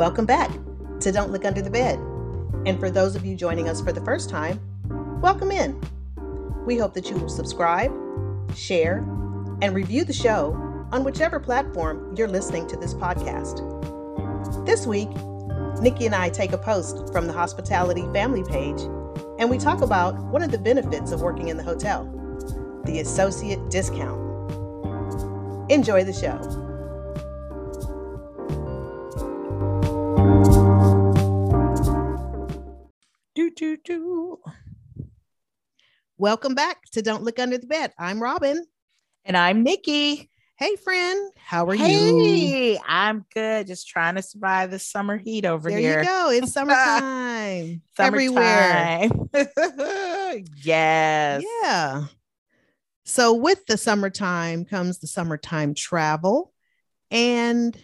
Welcome back to Don't Look Under the Bed. And for those of you joining us for the first time, welcome in. We hope that you will subscribe, share, and review the show on whichever platform you're listening to this podcast. This week, Nikki and I take a post from the Hospitality Family page, and we talk about one of the benefits of working in the hotel, the associate discount. Enjoy the show. Welcome back to Don't Look Under the Bed. I'm Robin. And I'm Nikki. Hey, friend. How are you? Hey, I'm good. Just trying to survive the summer heat over here. There you go. It's summertime. Everywhere. Yes. Yeah. So with the summertime comes the summertime travel. And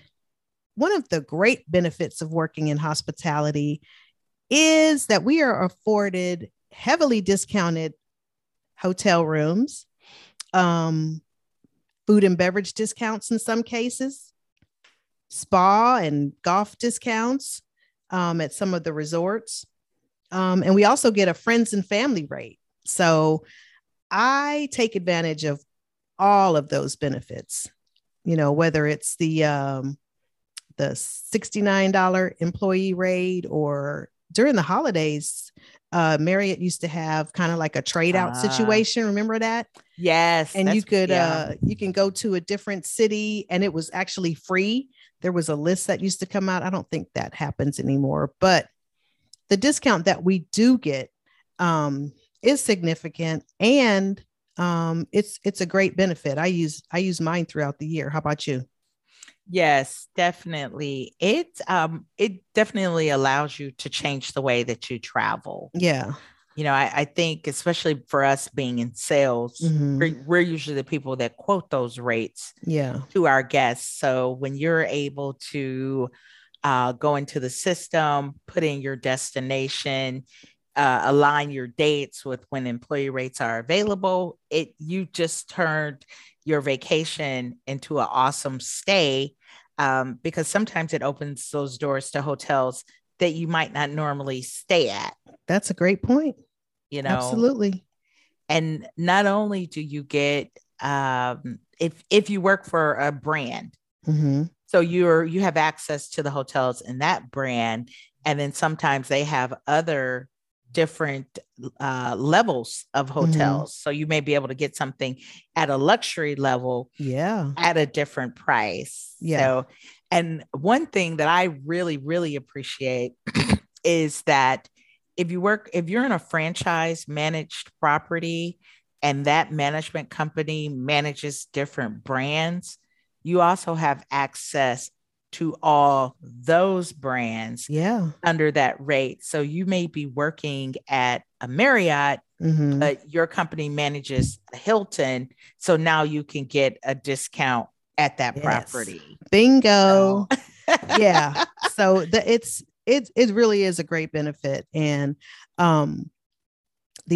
one of the great benefits of working in hospitality is that we are afforded heavily discounted hotel rooms, food and beverage discounts in some cases, spa and golf discounts at some of the resorts. And we also get a friends and family rate. So I take advantage of all of those benefits, you know, whether it's the $69 employee rate, or during the holidays, Marriott used to have kind of like a trade out situation. Remember that? Yes. And you could, you can go to a different city, and it was actually free. There was a list that used to come out. I don't think that happens anymore, but the discount that we do get, is significant, and, it's a great benefit. I use mine throughout the year. How about you? Yes, definitely. It definitely allows you to change the way that you travel. Yeah. You know, I think especially for us being in sales, we're usually the people that quote those rates to our guests. So when you're able to go into the system, put in your destination, align your dates with when employee rates are available, you just turned your vacation into an awesome stay, because sometimes it opens those doors to hotels that you might not normally stay at. That's a great point. You know, absolutely. And not only do you get, if you work for a brand, so you have access to the hotels in that brand, and then sometimes they have other different levels of hotels. So you may be able to get something at a luxury level at a different price. Yeah. So, and one thing that I really, really appreciate is that if you're in a franchise managed property and that management company manages different brands, you also have access to all those brands under that rate. So you may be working at a Marriott, but your company manages a Hilton. So now you can get a discount at that property. Bingo. So. Yeah. So it really is a great benefit. And the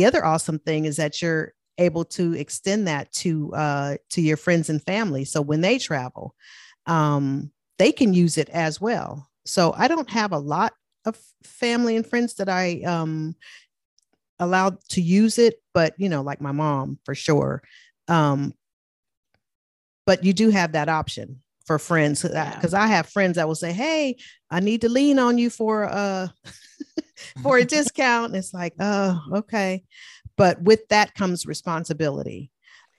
other awesome thing is that you're able to extend that to your friends and family. So when they travel, they can use it as well. So I don't have a lot of family and friends that I allowed to use it, but you know, like my mom for sure. But you do have that option for friends, because I have friends that will say, "Hey, I need to lean on you for for a discount." And it's like, oh, okay. But with that comes responsibility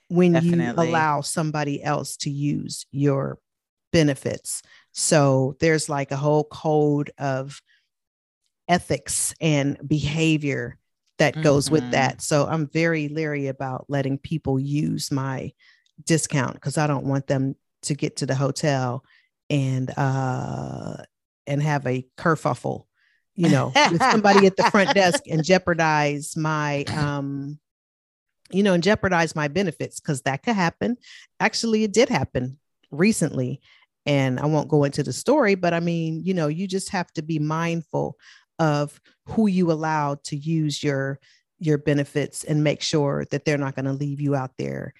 when you allow somebody else to use your benefits. So there's like a whole code of ethics and behavior that goes with that. So I'm very leery about letting people use my discount, because I don't want them to get to the hotel and have a kerfuffle, you know, with somebody at the front desk, and jeopardize my benefits, because that could happen. Actually, it did happen recently. And I won't go into the story, but I mean, you know, you just have to be mindful of who you allow to use your benefits, and make sure that they're not going to leave you out there,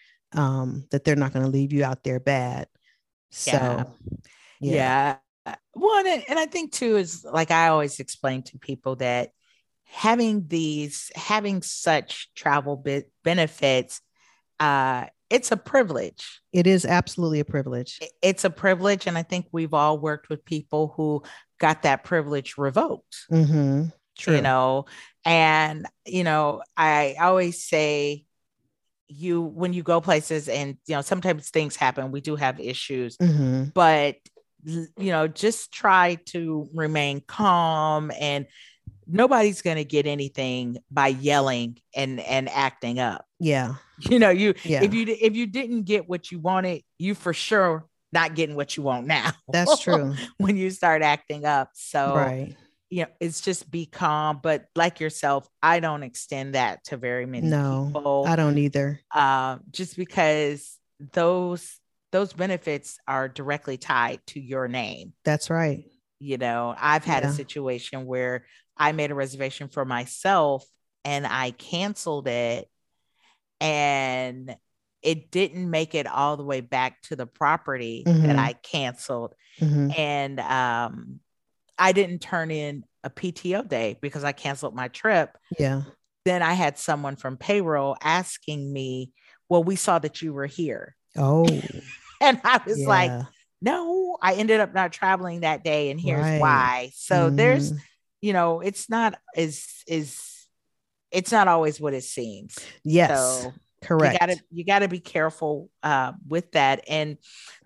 bad. So, yeah. one, and I think too, is like I always explain to people that having such travel benefits, it's a privilege. It is absolutely a privilege. It's a privilege. And I think we've all worked with people who got that privilege revoked, mm-hmm. True. I always say, when you go places and, sometimes things happen, we do have issues, mm-hmm. but just try to remain calm, and nobody's going to get anything by yelling and acting up. Yeah. If you didn't get what you wanted, you for sure not getting what you want now. That's true. When you start acting up. So, right. It's just be calm, but like yourself, I don't extend that to very many people. I don't either. Just because those benefits are directly tied to your name. That's right. I've had a situation where I made a reservation for myself and I canceled it, and it didn't make it all the way back to the property mm-hmm. that I canceled. Mm-hmm. And I didn't turn in a PTO day because I canceled my trip. Yeah. Then I had someone from payroll asking me, well, we saw that you were here. Oh. And I was like, no, I ended up not traveling that day, and here's why. So there's, it's not always what it seems. Yes, so correct. You gotta be careful with that, and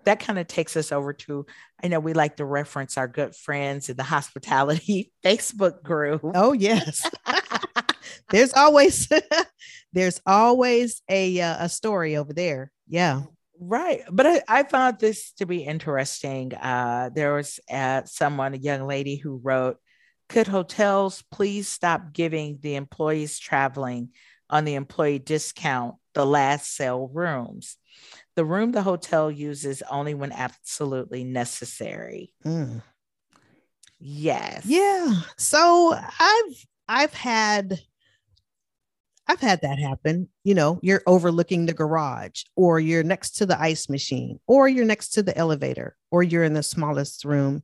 that kind of takes us over to. I know we like to reference our good friends in the hospitality Facebook group. Oh yes, there's always a story over there. Yeah. Right. But I found this to be interesting. There was a young lady who wrote, could hotels please stop giving the employees traveling on the employee discount the last sale rooms? The room the hotel uses only when absolutely necessary. Mm. Yes. Yeah. So I've had that happen. You're overlooking the garage, or you're next to the ice machine, or you're next to the elevator, or you're in the smallest room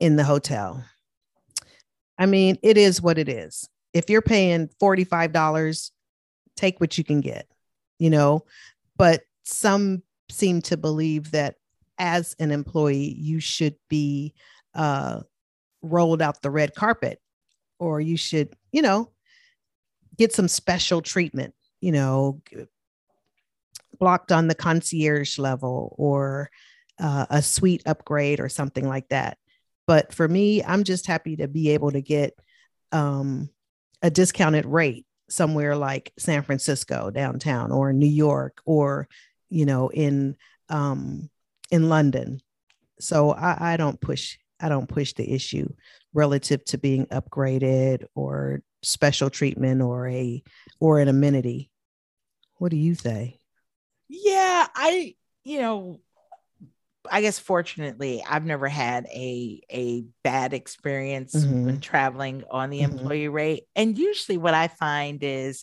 in the hotel. I mean, it is what it is. If you're paying $45, take what you can get, but some seem to believe that as an employee, you should be rolled out the red carpet, or you should, get some special treatment, blocked on the concierge level, or a suite upgrade or something like that. But for me, I'm just happy to be able to get a discounted rate somewhere like San Francisco downtown, or New York, or, in London. So I don't push the issue relative to being upgraded or special treatment or an amenity. What do you say? Yeah, I guess fortunately I've never had a bad experience mm-hmm. when traveling on the mm-hmm. employee rate. And usually what I find is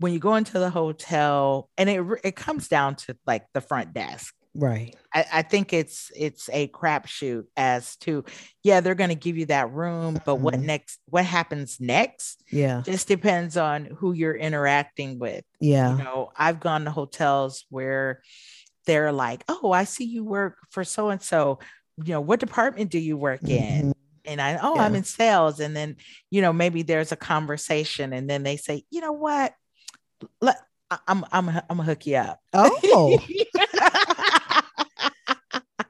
when you go into the hotel, and it comes down to like the front desk. Right. I think it's a crapshoot as to, they're going to give you that room, but mm-hmm. what happens next? Yeah. Just depends on who you're interacting with. Yeah. I've gone to hotels where they're like, oh, I see you work for so-and-so, what department do you work in? Mm-hmm. And I'm in sales. And then, maybe there's a conversation, and then they say, you know what? I'm gonna hook you up. Oh,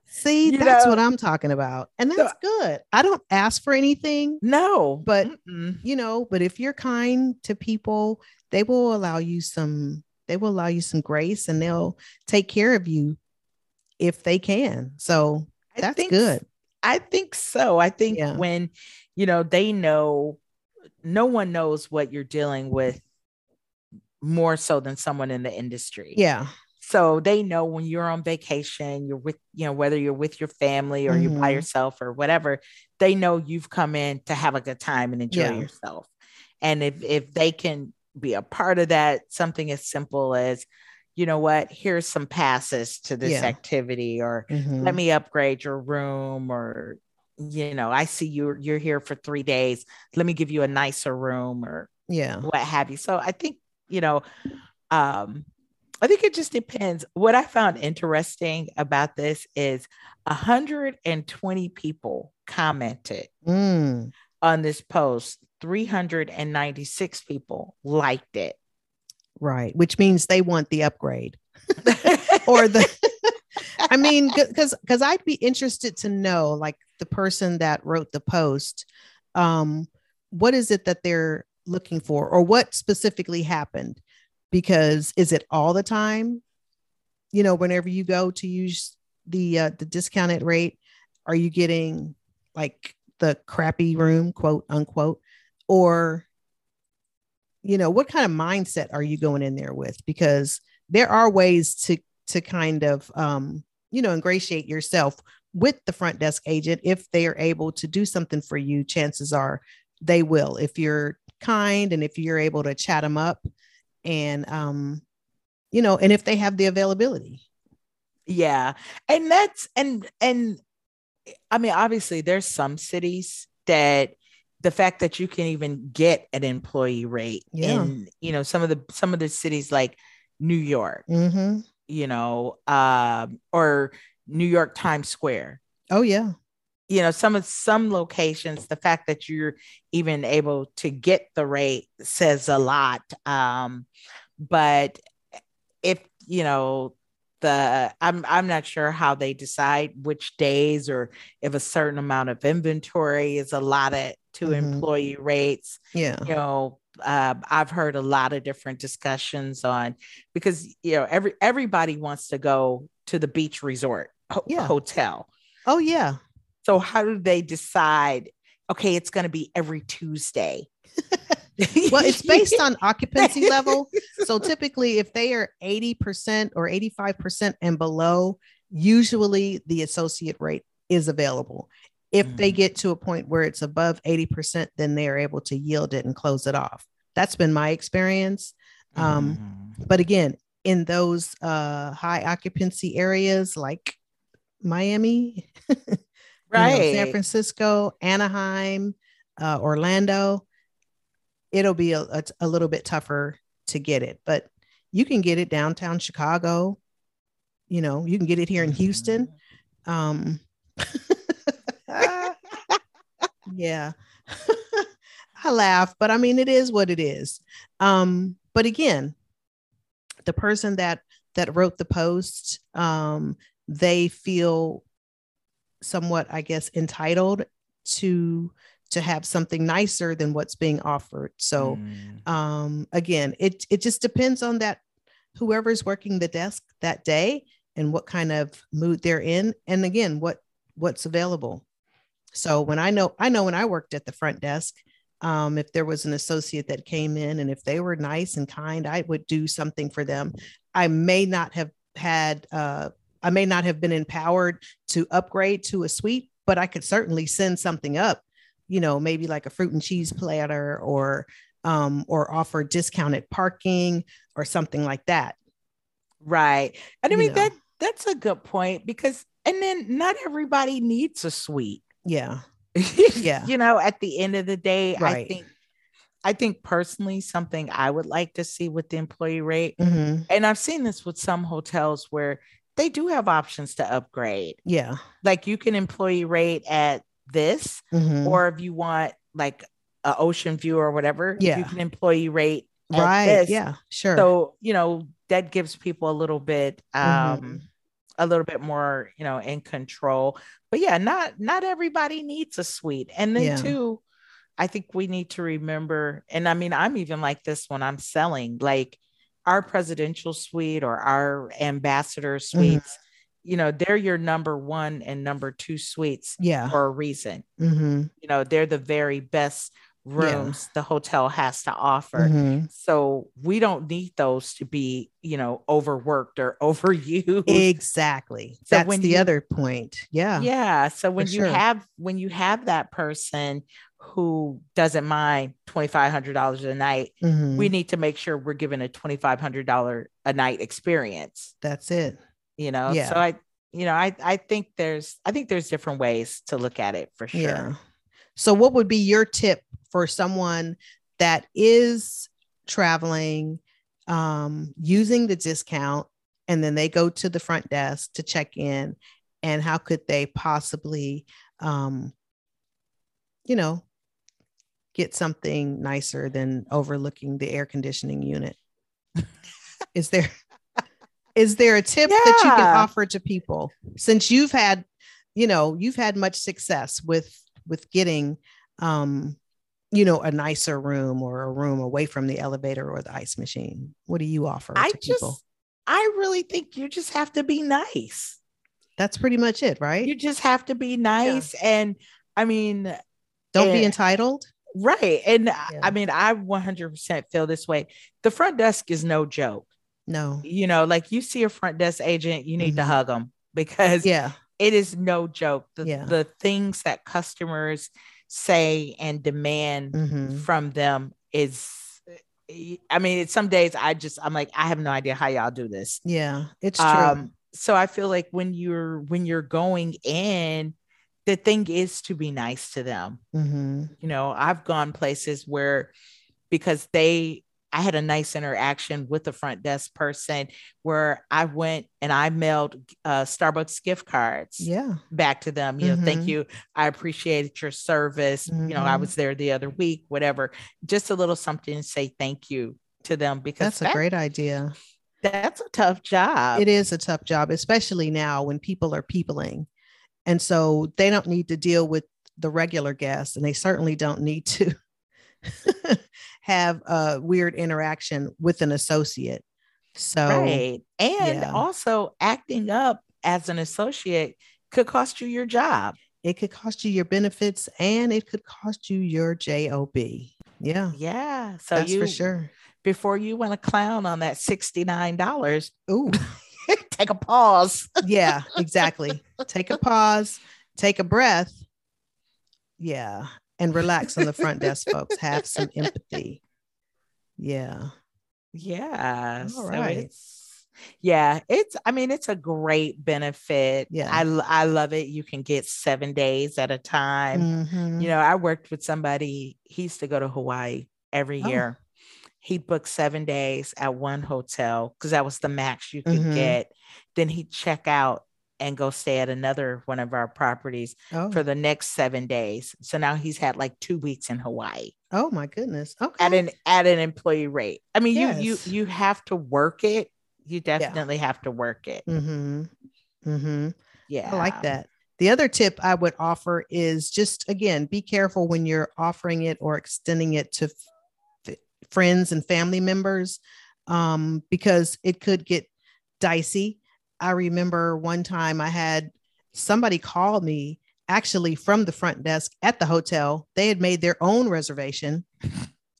see, that's what I'm talking about. And that's good. I don't ask for anything. No, but mm-mm. But if you're kind to people, they will allow you some grace, and they'll take care of you if they can. So good. I think so. I think when, they know, no one knows what you're dealing with more so than someone in the industry. Yeah. So they know when you're on vacation, you're with, whether you're with your family or mm-hmm. you're by yourself or whatever, they know you've come in to have a good time and enjoy yourself. And if they can be a part of that, something as simple as, here's some passes to this activity, or mm-hmm. let me upgrade your room, or, you know, I see you're here for 3 days. Let me give you a nicer room or what have you. So I think, you know, I think it just depends. What I found interesting about this is 120 people commented on this post. 396 people liked it. Right. Which means they want the upgrade or the, I mean, cause I'd be interested to know, like, the person that wrote the post, what is it that they're looking for, or what specifically happened? Because is it all the time? You know, whenever you go to use the discounted rate, are you getting like the crappy room, quote unquote, or, you know, what kind of mindset are you going in there with? Because there are ways to kind of, you know, ingratiate yourself with the front desk agent. If they are able to do something for you, chances are they will. If you're kind and if you're able to chat them up and, you know, and if they have the availability. Yeah. And that's, and I mean, obviously there's some cities that the fact that you can even get an employee rate in, you know, some of the cities like New York, you know, or New York Times Square. Oh yeah. You know, some locations, the fact that you're even able to get the rate says a lot. But if, you know, I'm not sure how they decide which days, or if a certain amount of inventory is allotted to employee rates. Yeah. You know, I've heard a lot of different discussions on, because, you know, everybody wants to go to the beach resort hotel. Oh yeah. So how do they decide, okay, it's going to be every Tuesday? Well, it's based on occupancy level. So typically if they are 80% or 85% and below, usually the associate rate is available. If they get to a point where it's above 80%, then they are able to yield it and close it off. That's been my experience. But again, in those high occupancy areas like Miami, right, you know, San Francisco, Anaheim, Orlando, it'll be a little bit tougher to get it, but you can get it downtown Chicago. You know, you can get it here in Houston. Yeah. I laugh, but I mean, it is what it is. But again, the person that wrote the post, they feel somewhat, I guess, entitled to have something nicer than what's being offered. So, again, it just depends on that, whoever's working the desk that day and what kind of mood they're in. And again, what's available. So when I know when I worked at the front desk, if there was an associate that came in and if they were nice and kind, I would do something for them. I may not have been empowered to upgrade to a suite, but I could certainly send something up, you know, maybe like a fruit and cheese platter or offer discounted parking or something like that. Right. And I mean, that's a good point, because, and then not everybody needs a suite. Yeah. Yeah. You know, at the end of the day, right. I think personally, something I would like to see with the employee rate. And I've seen this with some hotels where they do have options to upgrade. Yeah. Like you can employee rate at this, or if you want like an ocean view or whatever, you can employee rate. Right. This. Yeah, sure. So, you know, that gives people a little bit more, you know, in control. But yeah, not everybody needs a suite. And then too, I think we need to remember, and I mean, I'm even like this when I'm selling, like our presidential suite or our ambassador suites, you know, they're your number one and number two suites for a reason. You know, they're the very best rooms the hotel has to offer. So we don't need those to be, you know, overworked or overused. Exactly. So that's the other point. Yeah. Yeah. So when you have that person who doesn't mind $2,500 a night, we need to make sure we're given a $2,500 a night experience. That's it. You know, so I you know, I think there's different ways to look at it for sure. Yeah. So what would be your tip for someone that is traveling, using the discount, and then they go to the front desk to check in, and how could they possibly, you know, get something nicer than overlooking the air conditioning unit? Is there a tip that you can offer to people, since you've had much success with getting, you know, a nicer room or a room away from the elevator or the ice machine? What do you offer to people? I really think you just have to be nice. That's pretty much it, right? You just have to be nice. Yeah. And I mean, don't be entitled. Right. And yeah. I mean, I 100% feel this way. The front desk is no joke. No, you know, like you see a front desk agent, you need to hug them, because it is no joke. The things that customers say and demand from them is, I mean, it's some days I'm like, I have no idea how y'all do this. Yeah, it's true. So I feel like when you're going in, the thing is to be nice to them. Mm-hmm. You know, I've gone places where, because I had a nice interaction with the front desk person where I went and I mailed Starbucks gift cards back to them. You know, thank you. I appreciated your service. You know, I was there the other week, whatever, just a little something to say thank you to them, because that's a great idea. That's a tough job. It is a tough job, especially now when people are peopling. And so they don't need to deal with the regular guests, and they certainly don't need to have a weird interaction with an associate. So, right. And also acting up as an associate could cost you your job. It could cost you your benefits, and it could cost you your job. Yeah. Yeah. So that's for sure. Before you want to clown on that $69, ooh, take a pause. Yeah, exactly. Take a pause, take a breath. Yeah. And relax on the front desk, folks. Have some empathy. Yeah. Yeah. All right. So it's a great benefit. Yeah. I love it. You can get 7 days at a time. Mm-hmm. You know, I worked with somebody, he used to go to Hawaii every year. He booked 7 days at one hotel, because that was the max you could get. Then he'd check out and go stay at another one of our properties for the next 7 days. So now he's had like 2 weeks in Hawaii. Oh my goodness. Okay. At an employee rate. I mean, you have to work it. You definitely have to work it. Mm-hmm. Mm-hmm. Yeah. I like that. The other tip I would offer is just, again, be careful when you're offering it or extending it to friends and family members, because it could get dicey. I remember one time I had somebody call me actually from the front desk at the hotel. They had made their own reservation.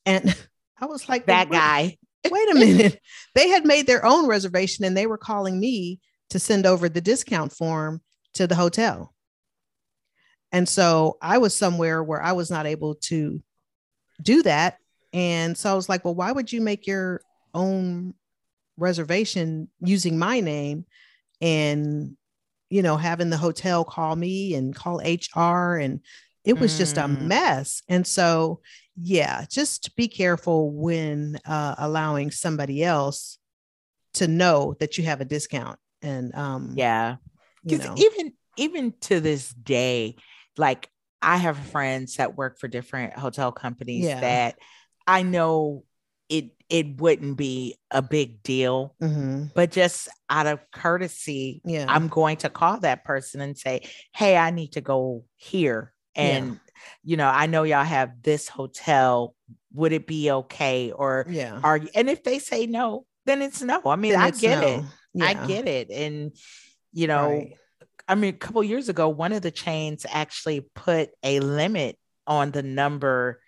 And I was like, wait a minute. They had made their own reservation, and they were calling me to send over the discount form to the hotel. And so I was somewhere where I was not able to do that. And so I was like, well, why would you make your own reservation using my name? And, you know, having the hotel call me and call HR, and it was just a mess. And so, just be careful when allowing somebody else to know that you have a discount. And because even to this day, like I have friends that work for different hotel companies that I know it wouldn't be a big deal, but just out of courtesy, I'm going to call that person and say, hey, I need to go here. And, you know, I know y'all have this hotel. Would it be okay? Or and if they say no, then it's no. I mean, I get it. Yeah. I get it. And, you know, I mean, a couple of years ago, one of the chains actually put a limit on the number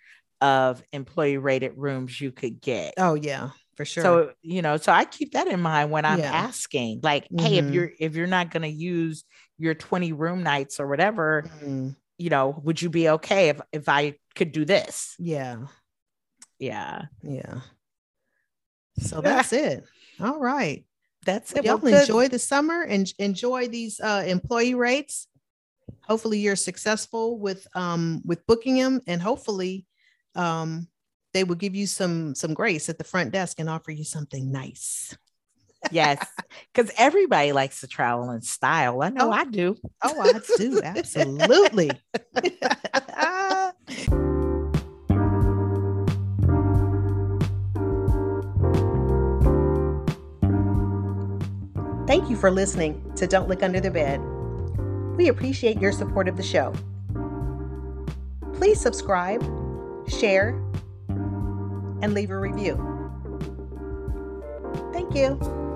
of employee rated rooms you could get. Oh yeah, for sure. So, you know, so I keep that in mind when I'm asking, like, hey, if you're not going to use your 20 room nights or whatever, you know, would you be okay if I could do this? Yeah. Yeah. Yeah. So that's it. All right. that's it. Well, enjoy the summer and enjoy these employee rates. Hopefully you're successful with booking them, and hopefully they will give you some grace at the front desk and offer you something nice. Yes, because everybody likes to travel in style. I know I do. Oh, I do. Absolutely. Thank you for listening to Don't Look Under the Bed. We appreciate your support of the show. Please subscribe, share, and leave a review. Thank you.